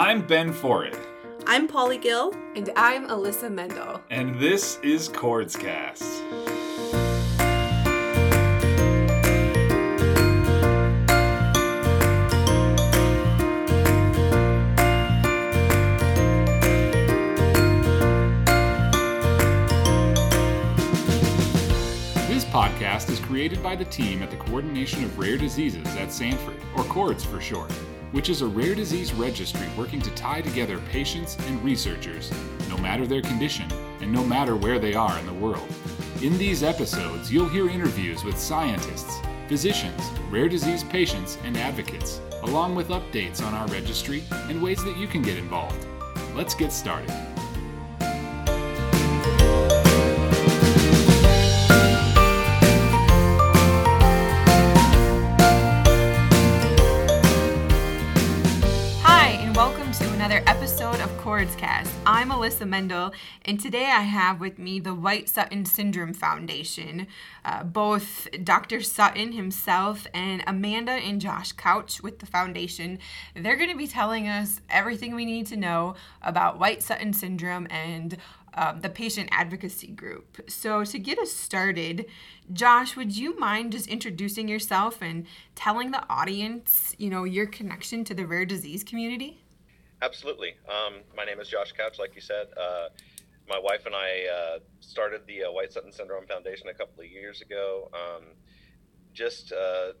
I'm Ben Forrett. I'm Polly Gill. And I'm Alyssa Mendel. And this is CoRDScast. This podcast is created by the team at the Coordination of Rare Diseases at Sanford, or CORDS for short, which is a rare disease registry working to tie together patients and researchers, no matter their condition and no matter where they are in the world. In these episodes, you'll hear interviews with scientists, physicians, rare disease patients, and advocates, along with updates on our registry and ways that you can get involved. Let's get started. CoRDScast. I'm Alyssa Mendel, and today I have with me the White Sutton Syndrome Foundation. Both Dr. Sutton himself and Amanda and Josh Couch with the foundation, they're going to be telling us everything we need to know about White Sutton Syndrome and the patient advocacy group. So to get us started, Josh, would you mind just introducing yourself and telling the audience, you know, your connection to the rare disease community? Absolutely. My name is Josh Couch, like you said. My wife and I started the White Sutton Syndrome Foundation a couple of years ago,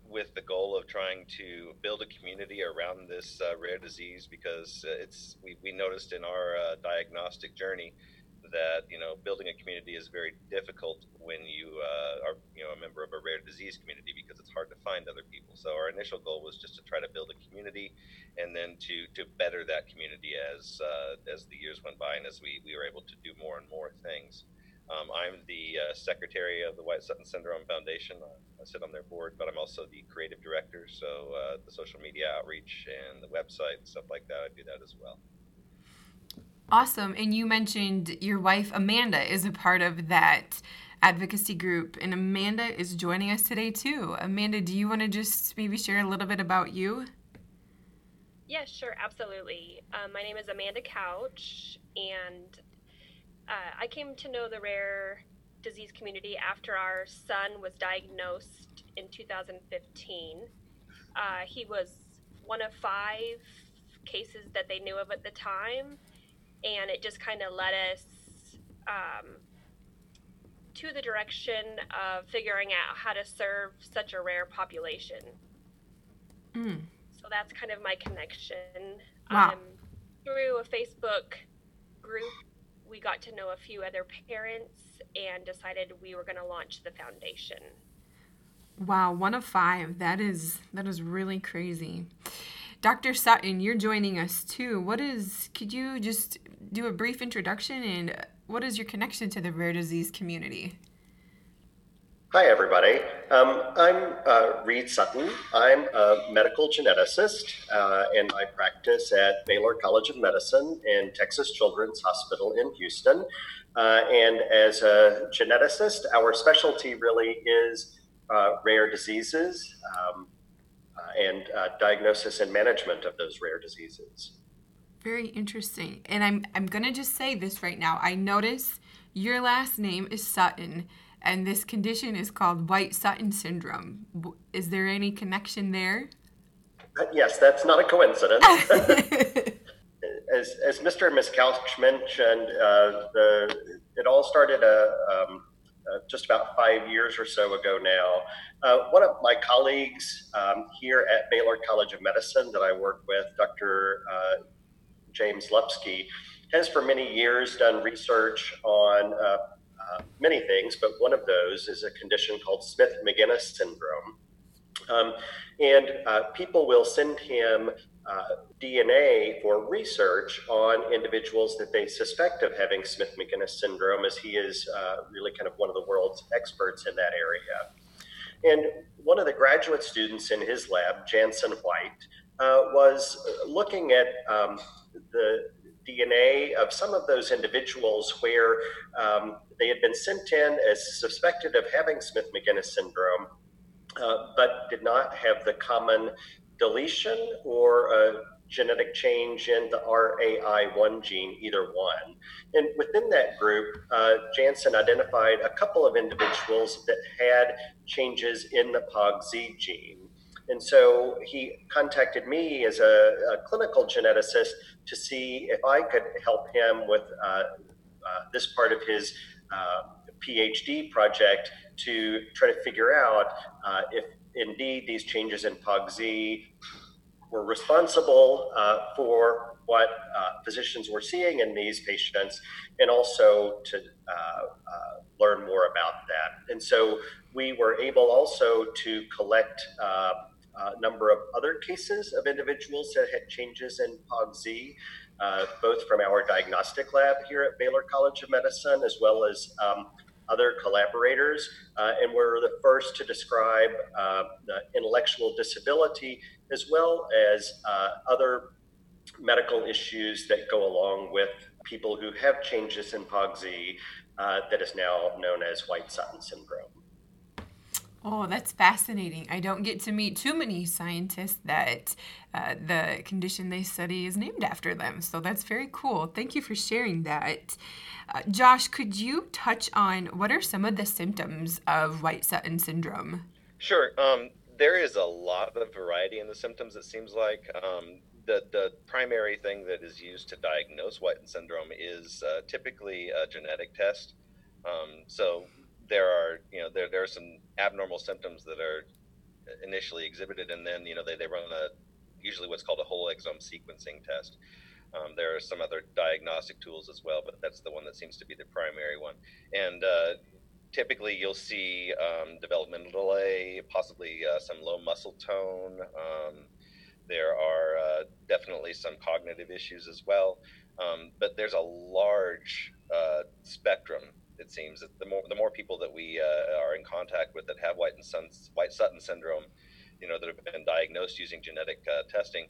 with the goal of trying to build a community around this rare disease, because we noticed in our diagnostic journey that, you know, building a community is very difficult when you are, you know, a member of a rare disease community, because it's hard to find other people. So our initial goal was just to try to build a community, and then to better that community as the years went by and as we were able to do more and more things. I'm the secretary of the White Sutton Syndrome Foundation. I sit on their board, but I'm also the creative director. So the social media outreach and the website and stuff like that, I do that as well. Awesome. And you mentioned your wife, Amanda, is a part of that advocacy group. And Amanda is joining us today, too. Amanda, do you want to just maybe share a little bit about you? Yeah, sure. Absolutely. My name is Amanda Couch, and I came to know the rare disease community after our son was diagnosed in 2015. He was one of 5 cases that they knew of at the time. And it just kind of led us to the direction of figuring out how to serve such a rare population. Mm. So that's kind of my connection. Wow. Through a Facebook group, we got to know a few other parents and decided we were going to launch the foundation. Wow, 1 of 5. That is really crazy. Dr. Sutton, you're joining us too. Could you just do a brief introduction, and what is your connection to the rare disease community? Hi, everybody. I'm Reed Sutton. I'm a medical geneticist, and I practice at Baylor College of Medicine and Texas Children's Hospital in Houston. And as a geneticist, our specialty really is rare diseases, and diagnosis and management of those rare diseases. Very interesting. And I'm going to just say this right now. I notice your last name is Sutton, and this condition is called White Sutton Syndrome. Is there any connection there? Yes, that's not a coincidence. As Mr. and Ms. Couch mentioned, it all started just about 5 years or so ago now. One of my colleagues here at Baylor College of Medicine that I work with, Dr. James Lupski, has for many years done research on many things, but one of those is a condition called Smith-Magenis syndrome. And people will send him DNA for research on individuals that they suspect of having Smith-Magenis syndrome, as he is really kind of one of the world's experts in that area. And one of the graduate students in his lab, Jansen White, was looking at the DNA of some of those individuals where they had been sent in as suspected of having Smith-Magenis syndrome, but did not have the common deletion or genetic change in the RAI1 gene, either one. And within that group, Jansen identified a couple of individuals that had changes in the POGZ gene. And so he contacted me as a clinical geneticist to see if I could help him with this part of his PhD project to try to figure out if indeed these changes in POGZ were responsible for what physicians were seeing in these patients, and also to learn more about that. And so we were able also to collect a number of other cases of individuals that had changes in POGZ, both from our diagnostic lab here at Baylor College of Medicine, as well as other collaborators, and we're the first to describe the intellectual disability as well as other medical issues that go along with people who have changes in POGZ that is now known as White Sutton syndrome. Oh, that's fascinating. I don't get to meet too many scientists that the condition they study is named after them. So that's very cool. Thank you for sharing that. Josh, could you touch on what are some of the symptoms of White Sutton syndrome? Sure. There is a lot of variety in the symptoms, it seems like. The primary thing that is used to diagnose White syndrome is typically a genetic test. So there are some abnormal symptoms that are initially exhibited, and then they run usually what's called a whole exome sequencing test. There are some other diagnostic tools as well, but that's the one that seems to be the primary one. And typically you'll see developmental delay, possibly some low muscle tone. There are definitely some cognitive issues as well, but there's a large spectrum. It seems that the more people that we are in contact with that have White Sutton syndrome, that have been diagnosed using genetic testing,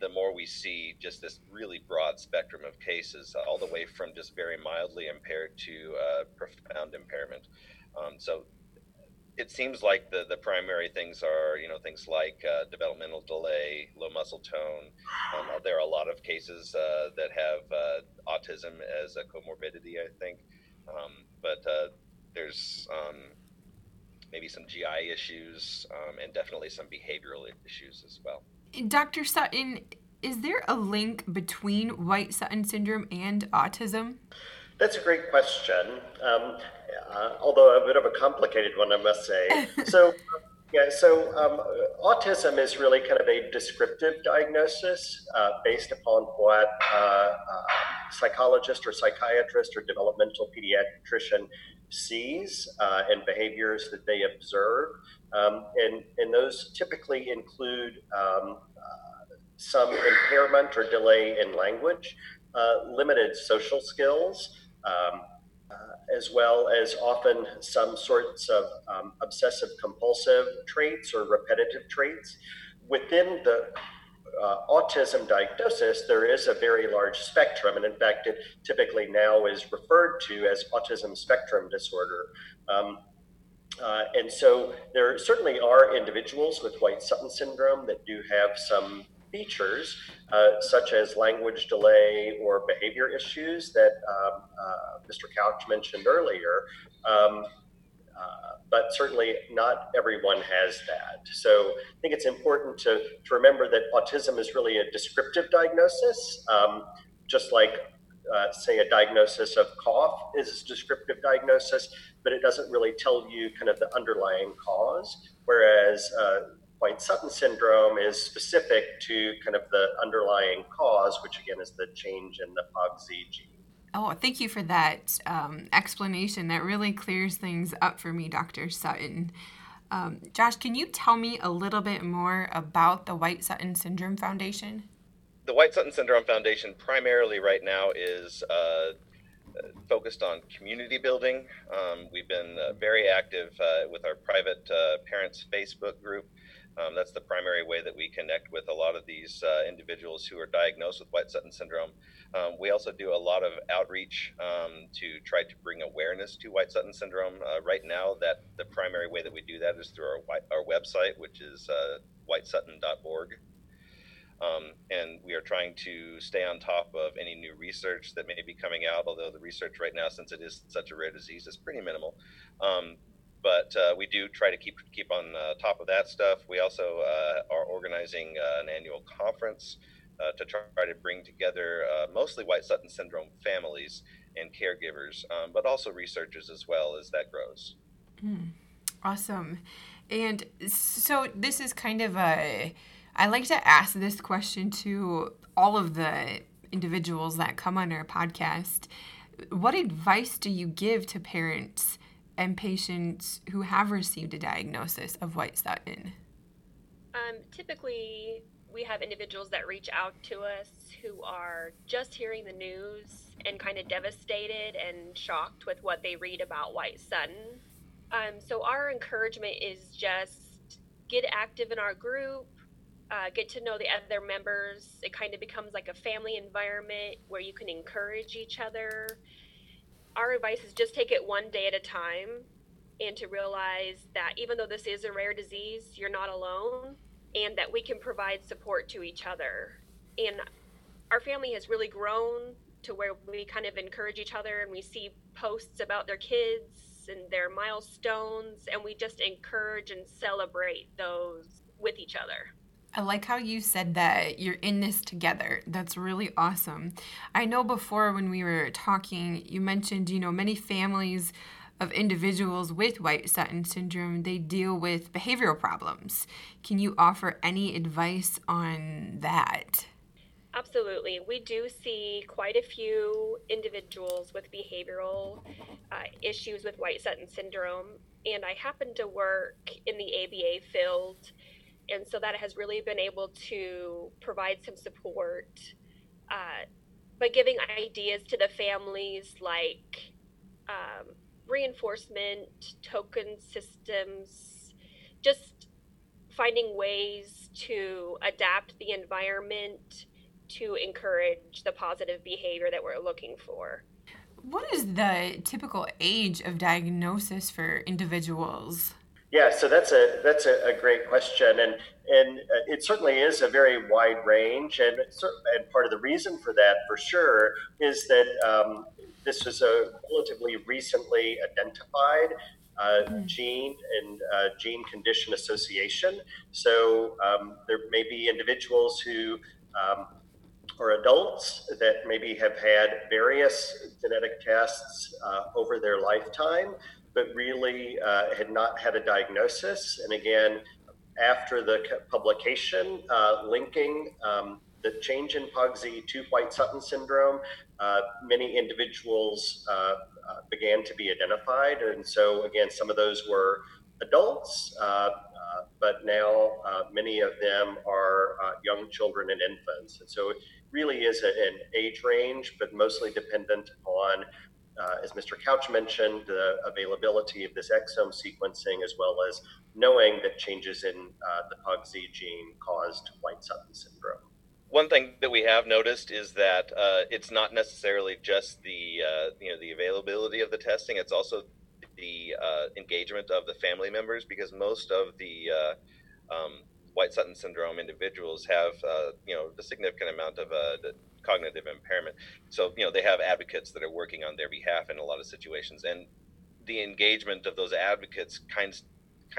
the more we see just this really broad spectrum of cases, all the way from just very mildly impaired to profound impairment. So it seems like the primary things are, things like developmental delay, low muscle tone. There are a lot of cases that have autism as a comorbidity, I think. But there's maybe some GI issues and definitely some behavioral issues as well. Dr. Sutton, is there a link between White Sutton syndrome and autism? That's a great question, although a bit of a complicated one, I must say. So autism is really kind of a descriptive diagnosis based upon what psychologist or psychiatrist or developmental pediatrician sees and behaviors that they observe. And those typically include some impairment or delay in language, limited social skills, as well as often some sorts of obsessive compulsive traits or repetitive traits. Within the autism diagnosis, there is a very large spectrum, and in fact, it typically now is referred to as autism spectrum disorder. And so there certainly are individuals with White Sutton syndrome that do have some features, such as language delay or behavior issues that Mr. Couch mentioned earlier, but certainly not everyone has that. So I think it's important to remember that autism is really a descriptive diagnosis, just like, say, a diagnosis of cough is a descriptive diagnosis, but it doesn't really tell you kind of the underlying cause, whereas White Sutton syndrome is specific to kind of the underlying cause, which again is the change in the POGZ gene. Oh, thank you for that explanation. That really clears things up for me, Dr. Sutton. Josh, can you tell me a little bit more about the White Sutton Syndrome Foundation? The White Sutton Syndrome Foundation primarily right now is focused on community building. We've been very active with our private parents Facebook group. That's the primary way that we connect with a lot of these individuals who are diagnosed with White Sutton syndrome. We also do a lot of outreach to try to bring awareness to White Sutton syndrome. Right now, that the primary way that we do that is through our website, which is whitesutton.org. And we are trying to stay on top of any new research that may be coming out, although the research right now, since it is such a rare disease, is pretty minimal. But we do try to keep on top of that stuff. We also are organizing an annual conference to try to bring together mostly White Sutton syndrome families and caregivers, but also researchers as well as that grows. Awesome. And so this is kind of a, I like to ask this question to all of the individuals that come on our podcast. What advice do you give to parents and patients who have received a diagnosis of White Sutton? Typically, we have individuals that reach out to us who are just hearing the news and kind of devastated and shocked with what they read about White Sutton. So our encouragement is just get active in our group, get to know the other members. It kind of becomes like a family environment where you can encourage each other. Our advice is just take it one day at a time and to realize that even though this is a rare disease, you're not alone and that we can provide support to each other. And our family has really grown to where we kind of encourage each other and we see posts about their kids and their milestones and we just encourage and celebrate those with each other. I like how you said that you're in this together. That's really awesome. I know before when we were talking, you mentioned, you know, many families of individuals with White Sutton syndrome, they deal with behavioral problems. Can you offer any advice on that? Absolutely. We do see quite a few individuals with behavioral issues with White Sutton syndrome, and I happen to work in the ABA field. And so that has really been able to provide some support by giving ideas to the families like reinforcement, token systems, just finding ways to adapt the environment to encourage the positive behavior that we're looking for. What is the typical age of diagnosis for individuals? Yeah, so that's a great question, and it certainly is a very wide range, and part of the reason for that, for sure, is that this was a relatively recently identified gene and gene condition association. So there may be individuals who or adults that maybe have had various genetic tests over their lifetime, but really had not had a diagnosis. And again, after the publication linking the change in POGZ to White Sutton syndrome, many individuals began to be identified. And so again, some of those were adults, but now many of them are young children and infants. And so it really is an age range, but mostly dependent on as Mr. Couch mentioned, the availability of this exome sequencing, as well as knowing that changes in the POGZ gene caused White Sutton syndrome. One thing that we have noticed is that it's not necessarily just the availability of the testing; it's also the engagement of the family members, because most of the White Sutton syndrome individuals have a significant amount of cognitive impairment. So, they have advocates that are working on their behalf in a lot of situations. And the engagement of those advocates kind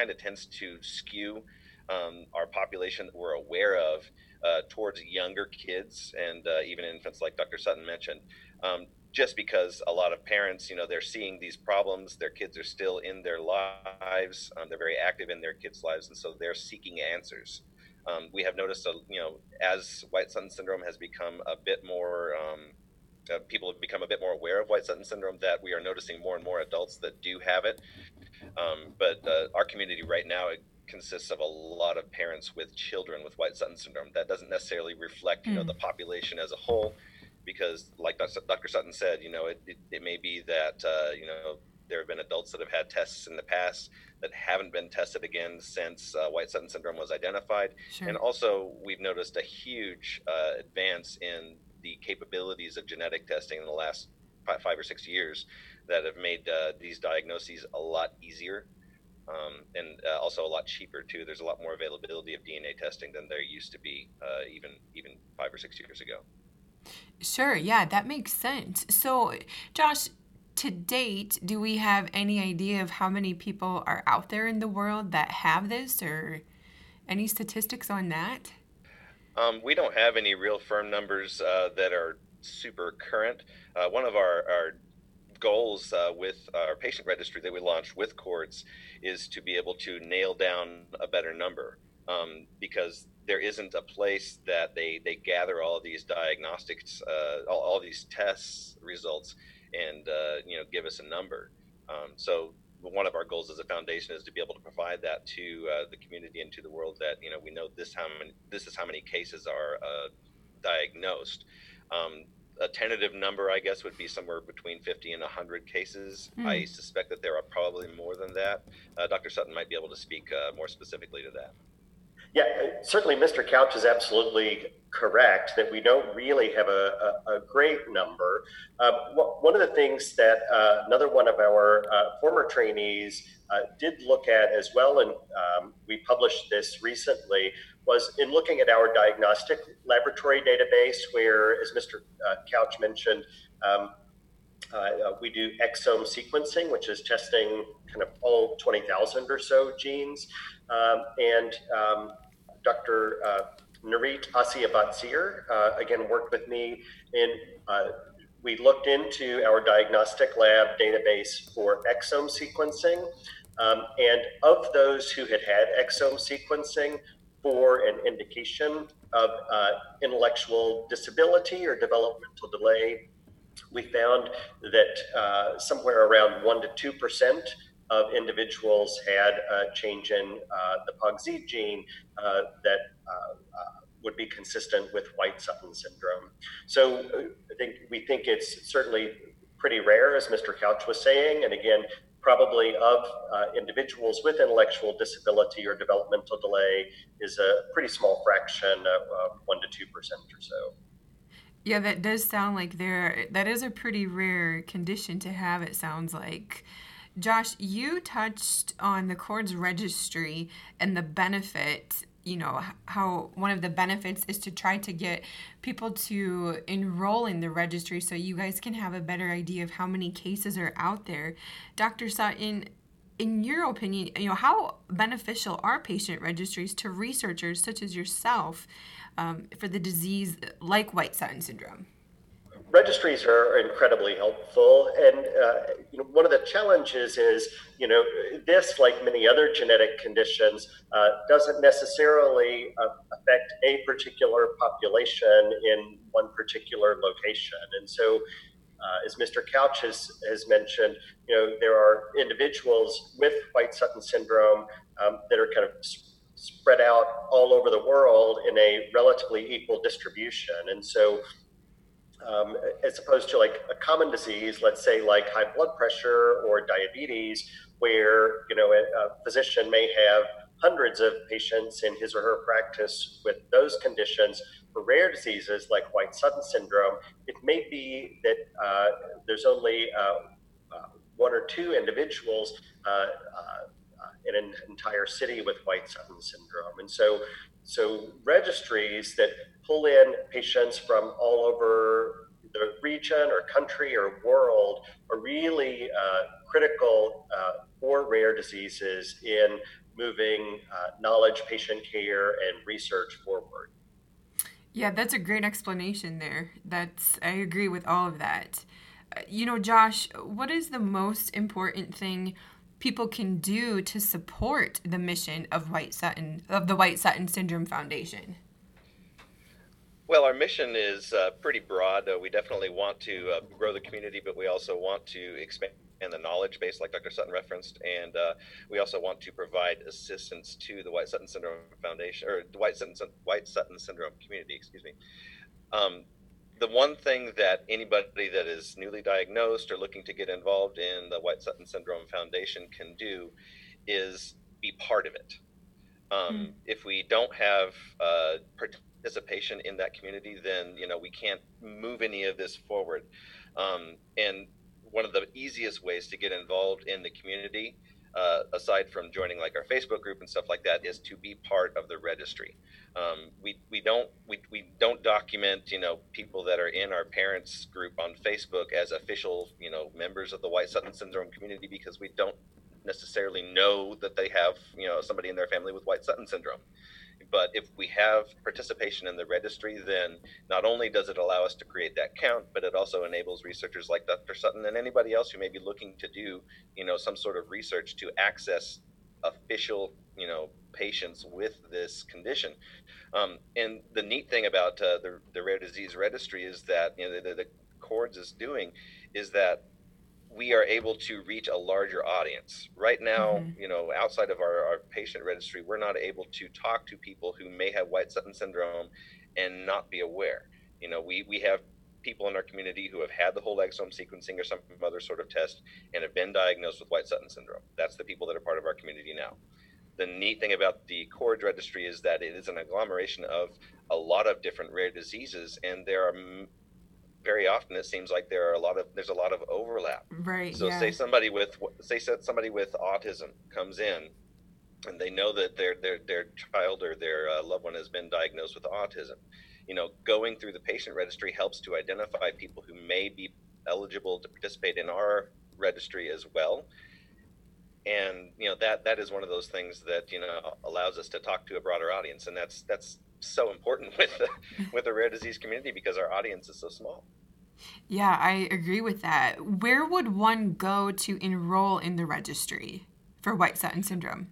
of tends to skew our population that we're aware of towards younger kids and even infants, like Dr. Sutton mentioned, just because a lot of parents, they're seeing these problems, their kids are still in their lives, they're very active in their kids' lives, and so they're seeking answers. We have noticed, as White Sutton syndrome has become a bit more, people have become a bit more aware of White Sutton syndrome, that we are noticing more and more adults that do have it. But our community right now, it consists of a lot of parents with children with White Sutton syndrome. That doesn't necessarily reflect, the population as a whole, because like Dr. Sutton said, it may be that, there have been adults that have had tests in the past that haven't been tested again since White Sutton syndrome was identified. Sure. And also we've noticed a huge advance in the capabilities of genetic testing in the last 5 or 6 years that have made these diagnoses a lot easier. and also a lot cheaper too. There's a lot more availability of DNA testing than there used to be even 5 or 6 years ago. Sure, yeah, that makes sense. So, Josh, to date, do we have any idea of how many people are out there in the world that have this, or any statistics on that? We don't have any real firm numbers that are super current. One of our goals with our patient registry that we launched with CoRDS is to be able to nail down a better number, because there isn't a place that they gather all of these diagnostics, all these tests results, and give us a number. So one of our goals as a foundation is to be able to provide that to the community and to the world, that we know this is how many cases are diagnosed. A tentative number, I guess, would be somewhere between 50 and 100 cases. I suspect that there are probably more than that. Dr. Sutton might be able to speak more specifically to that. Yeah, certainly Mr. Couch is absolutely correct that we don't really have a great number. One of the things that another one of our former trainees did look at as well, and we published this recently, was in looking at our diagnostic laboratory database where, as Mr. Couch mentioned, we do exome sequencing, which is testing kind of all 20,000 or so genes. Dr. Narit Asiyavatsir, again, worked with me, and we looked into our diagnostic lab database for exome sequencing. And of those who had exome sequencing for an indication of intellectual disability or developmental delay, we found that somewhere around 1% to 2% of individuals had a change in the POGZ gene that would be consistent with White Sutton syndrome. So we think it's certainly pretty rare, as Mr. Couch was saying, and again, probably of individuals with intellectual disability or developmental delay is a pretty small fraction, 1% to 2% or so. Yeah, that does sound like that is a pretty rare condition to have, it sounds like. Josh, you touched on the CoRDS registry and the benefit, how one of the benefits is to try to get people to enroll in the registry so you guys can have a better idea of how many cases are out there. Dr. Sutton, in your opinion, how beneficial are patient registries to researchers such as yourself for the disease like White Sutton syndrome? Registries are incredibly helpful, and one of the challenges is, this, like many other genetic conditions, doesn't necessarily affect a particular population in one particular location. And so, as Mr. Couch has mentioned, there are individuals with White Sutton syndrome that are kind of spread out all over the world in a relatively equal distribution, and so. As opposed to like a common disease, let's say like high blood pressure or diabetes, where a physician may have hundreds of patients in his or her practice with those conditions. For rare diseases like White Sutton syndrome, it may be that there's only one or two individuals in an entire city with White Sutton syndrome, and so registries that pull in patients from all over the region or country or world are really critical for rare diseases in moving knowledge, patient care, and research forward. Yeah, that's a great explanation there. I agree with all of that. Josh, what is the most important thing people can do to support the mission of the White Sutton Syndrome Foundation? Well, our mission is pretty broad. We definitely want to grow the community, but we also want to expand the knowledge base, like Dr. Sutton referenced, and we also want to provide assistance to the White Sutton Syndrome Foundation, or the White Sutton Syndrome community. Excuse me. The one thing that anybody that is newly diagnosed or looking to get involved in the White Sutton Syndrome Foundation can do is be part of it. If we don't have participation in that community, then we can't move any of this forward. And one of the easiest ways to get involved in the community aside from joining like our Facebook group and stuff like that, is to be part of the registry. We don't document, people that are in our parents group on Facebook as official, members of the White Sutton Syndrome community, because we don't necessarily know that they have, somebody in their family with White Sutton Syndrome. But if we have participation in the registry, then not only does it allow us to create that count, but it also enables researchers like Dr. Sutton and anybody else who may be looking to do, some sort of research to access official, patients with this condition. And the neat thing about the Rare Disease Registry is that, the CoRDS is doing is that we are able to reach a larger audience. Right now, mm-hmm. Outside of our patient registry, we're not able to talk to people who may have White Sutton Syndrome and not be aware. We have people in our community who have had the whole exome sequencing or some other sort of test and have been diagnosed with White Sutton Syndrome. That's the people that are part of our community now. The neat thing about the CoRDS registry is that it is an agglomeration of a lot of different rare diseases, and there are very often it seems like there's a lot of overlap. Right. So yeah. say somebody with autism comes in, and they know that their child or their loved one has been diagnosed with autism. Going through the patient registry helps to identify people who may be eligible to participate in our registry as well. And that is one of those things that allows us to talk to a broader audience, and that's so important with the rare disease community because our audience is so small. Yeah, I agree with that. Where would one go to enroll in the registry for White Sutton Syndrome?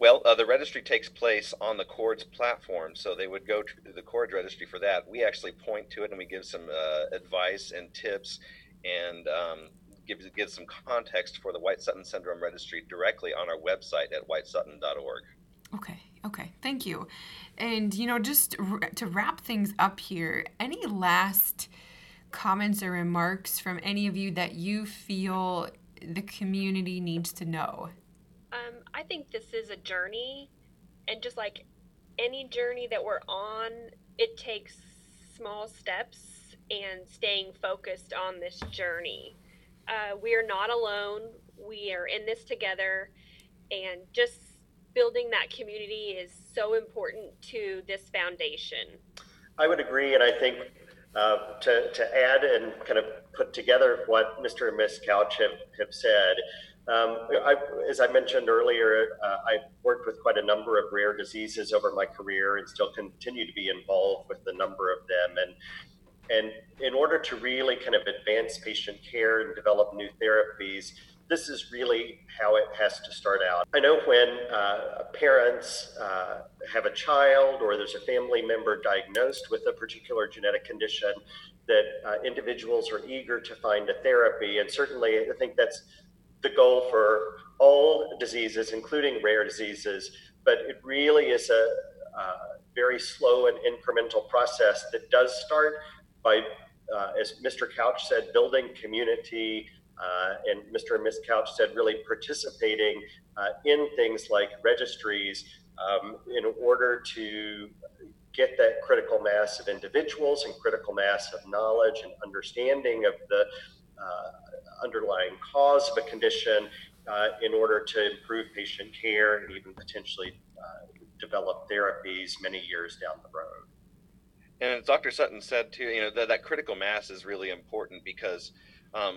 Well, the registry takes place on the CoRDS platform, so they would go to the CoRDS registry for that. We actually point to it and we give some advice and tips and give some context for the White Sutton Syndrome Registry directly on our website at whitesutton.org. Okay. Thank you. And, just to wrap things up here, any last comments or remarks from any of you that you feel the community needs to know? I think this is a journey, and just like any journey that we're on, it takes small steps and staying focused on this journey. We are not alone. We are in this together, and just building that community is so important to this foundation. I would agree, and I think to add and kind of put together what Mr. and Ms. Couch have said, as I mentioned earlier, I've worked with quite a number of rare diseases over my career and still continue to be involved with a number of them. And in order to really kind of advance patient care and develop new therapies, this is really how it has to start out. I know when parents have a child or there's a family member diagnosed with a particular genetic condition that individuals are eager to find a therapy. And certainly I think that's the goal for all diseases, including rare diseases, but it really is a very slow and incremental process that does start by, as Mr. Couch said, building community, and Mr. and Ms. Couch said, really participating in things like registries in order to get that critical mass of individuals and critical mass of knowledge and understanding of the underlying cause of a condition in order to improve patient care and even potentially develop therapies many years down the road. And as Dr. Sutton said too, that critical mass is really important because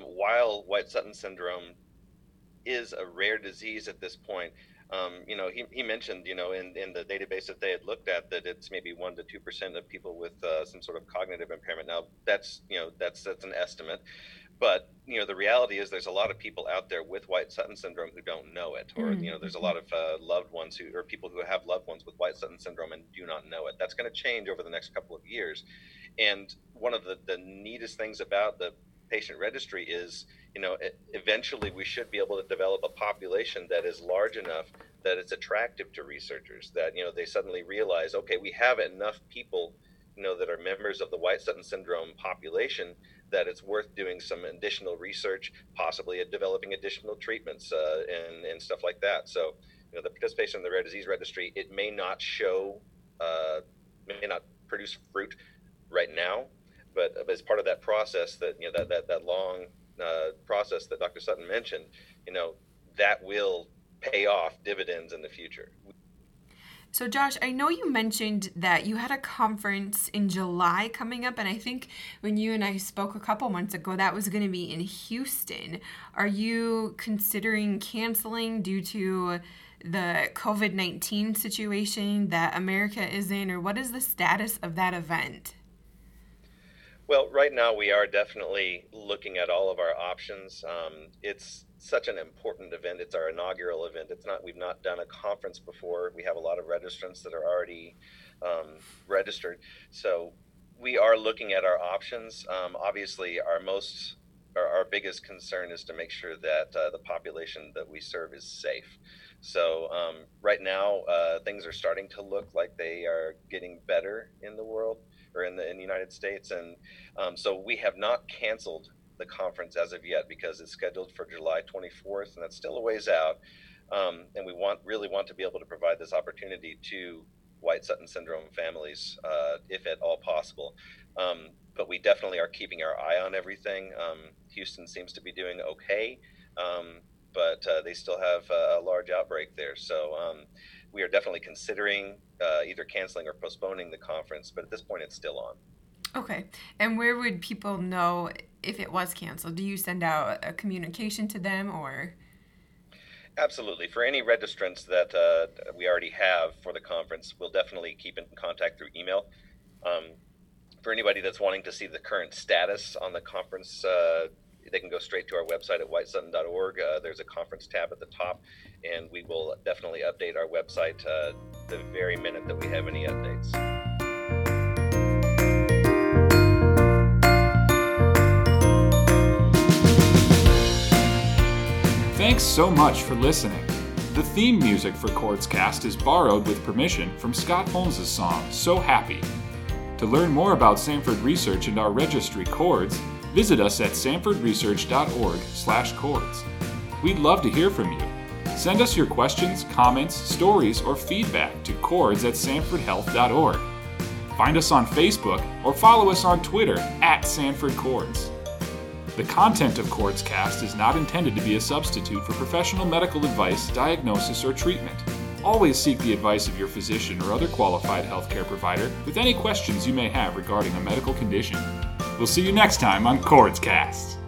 while White Sutton Syndrome is a rare disease at this point, he mentioned, in the database that they had looked at that it's maybe 1 to 2% of people with some sort of cognitive impairment. Now that's an estimate, but the reality is there's a lot of people out there with White Sutton Syndrome who don't know it, or there's a lot of loved ones or people who have loved ones with White Sutton Syndrome and do not know it. That's going to change over the next couple of years, and one of the neatest things about the patient registry is, eventually we should be able to develop a population that is large enough that it's attractive to researchers, that, they suddenly realize, okay, we have enough people, that are members of the White Sutton Syndrome population that it's worth doing some additional research, possibly developing additional treatments and stuff like that. So, the participation in the Rare Disease Registry, it may not may not produce fruit right now, but as part of that process that long process that Dr. Sutton mentioned, that will pay off dividends in the future. So Josh, I know you mentioned that you had a conference in July coming up, and I think when you and I spoke a couple months ago, that was going to be in Houston. Are you considering canceling due to the COVID-19 situation that America is in, or what is the status of that event? Well, right now we are definitely looking at all of our options. It's such an important event. It's our inaugural event. We've not done a conference before. We have a lot of registrants that are already registered. So we are looking at our options. Obviously, our biggest concern is to make sure that the population that we serve is safe. So right now, things are starting to look like they are getting better in the world or in the United States. And so we have not canceled the conference as of yet because it's scheduled for July 24th, and that's still a ways out. And we really want to be able to provide this opportunity to White Sutton syndrome families, if at all possible. But we definitely are keeping our eye on everything. Houston seems to be doing okay, but they still have a large outbreak there. So we are definitely considering either canceling or postponing the conference, but at this point it's still on. Okay. And where would people know if it was canceled? Do you send out a communication to them or? Absolutely. For any registrants that we already have for the conference, we'll definitely keep in contact through email. For anybody that's wanting to see the current status on the conference, they can go straight to our website at whitesutton.org. There's a conference tab at the top, and we will definitely update our website the very minute that we have any updates. Thanks so much for listening. The theme music for CoRDScast is borrowed with permission from Scott Holmes' song, So Happy. To learn more about Sanford Research and our registry CoRDS, visit us at sanfordresearch.org/CoRDS. We'd love to hear from you. Send us your questions, comments, stories, or feedback to cords@sanfordhealth.org. Find us on Facebook or follow us on Twitter @SanfordCoRDS. The content of CoRDScast is not intended to be a substitute for professional medical advice, diagnosis, or treatment. Always seek the advice of your physician or other qualified healthcare provider with any questions you may have regarding a medical condition. We'll see you next time on CoRDScast.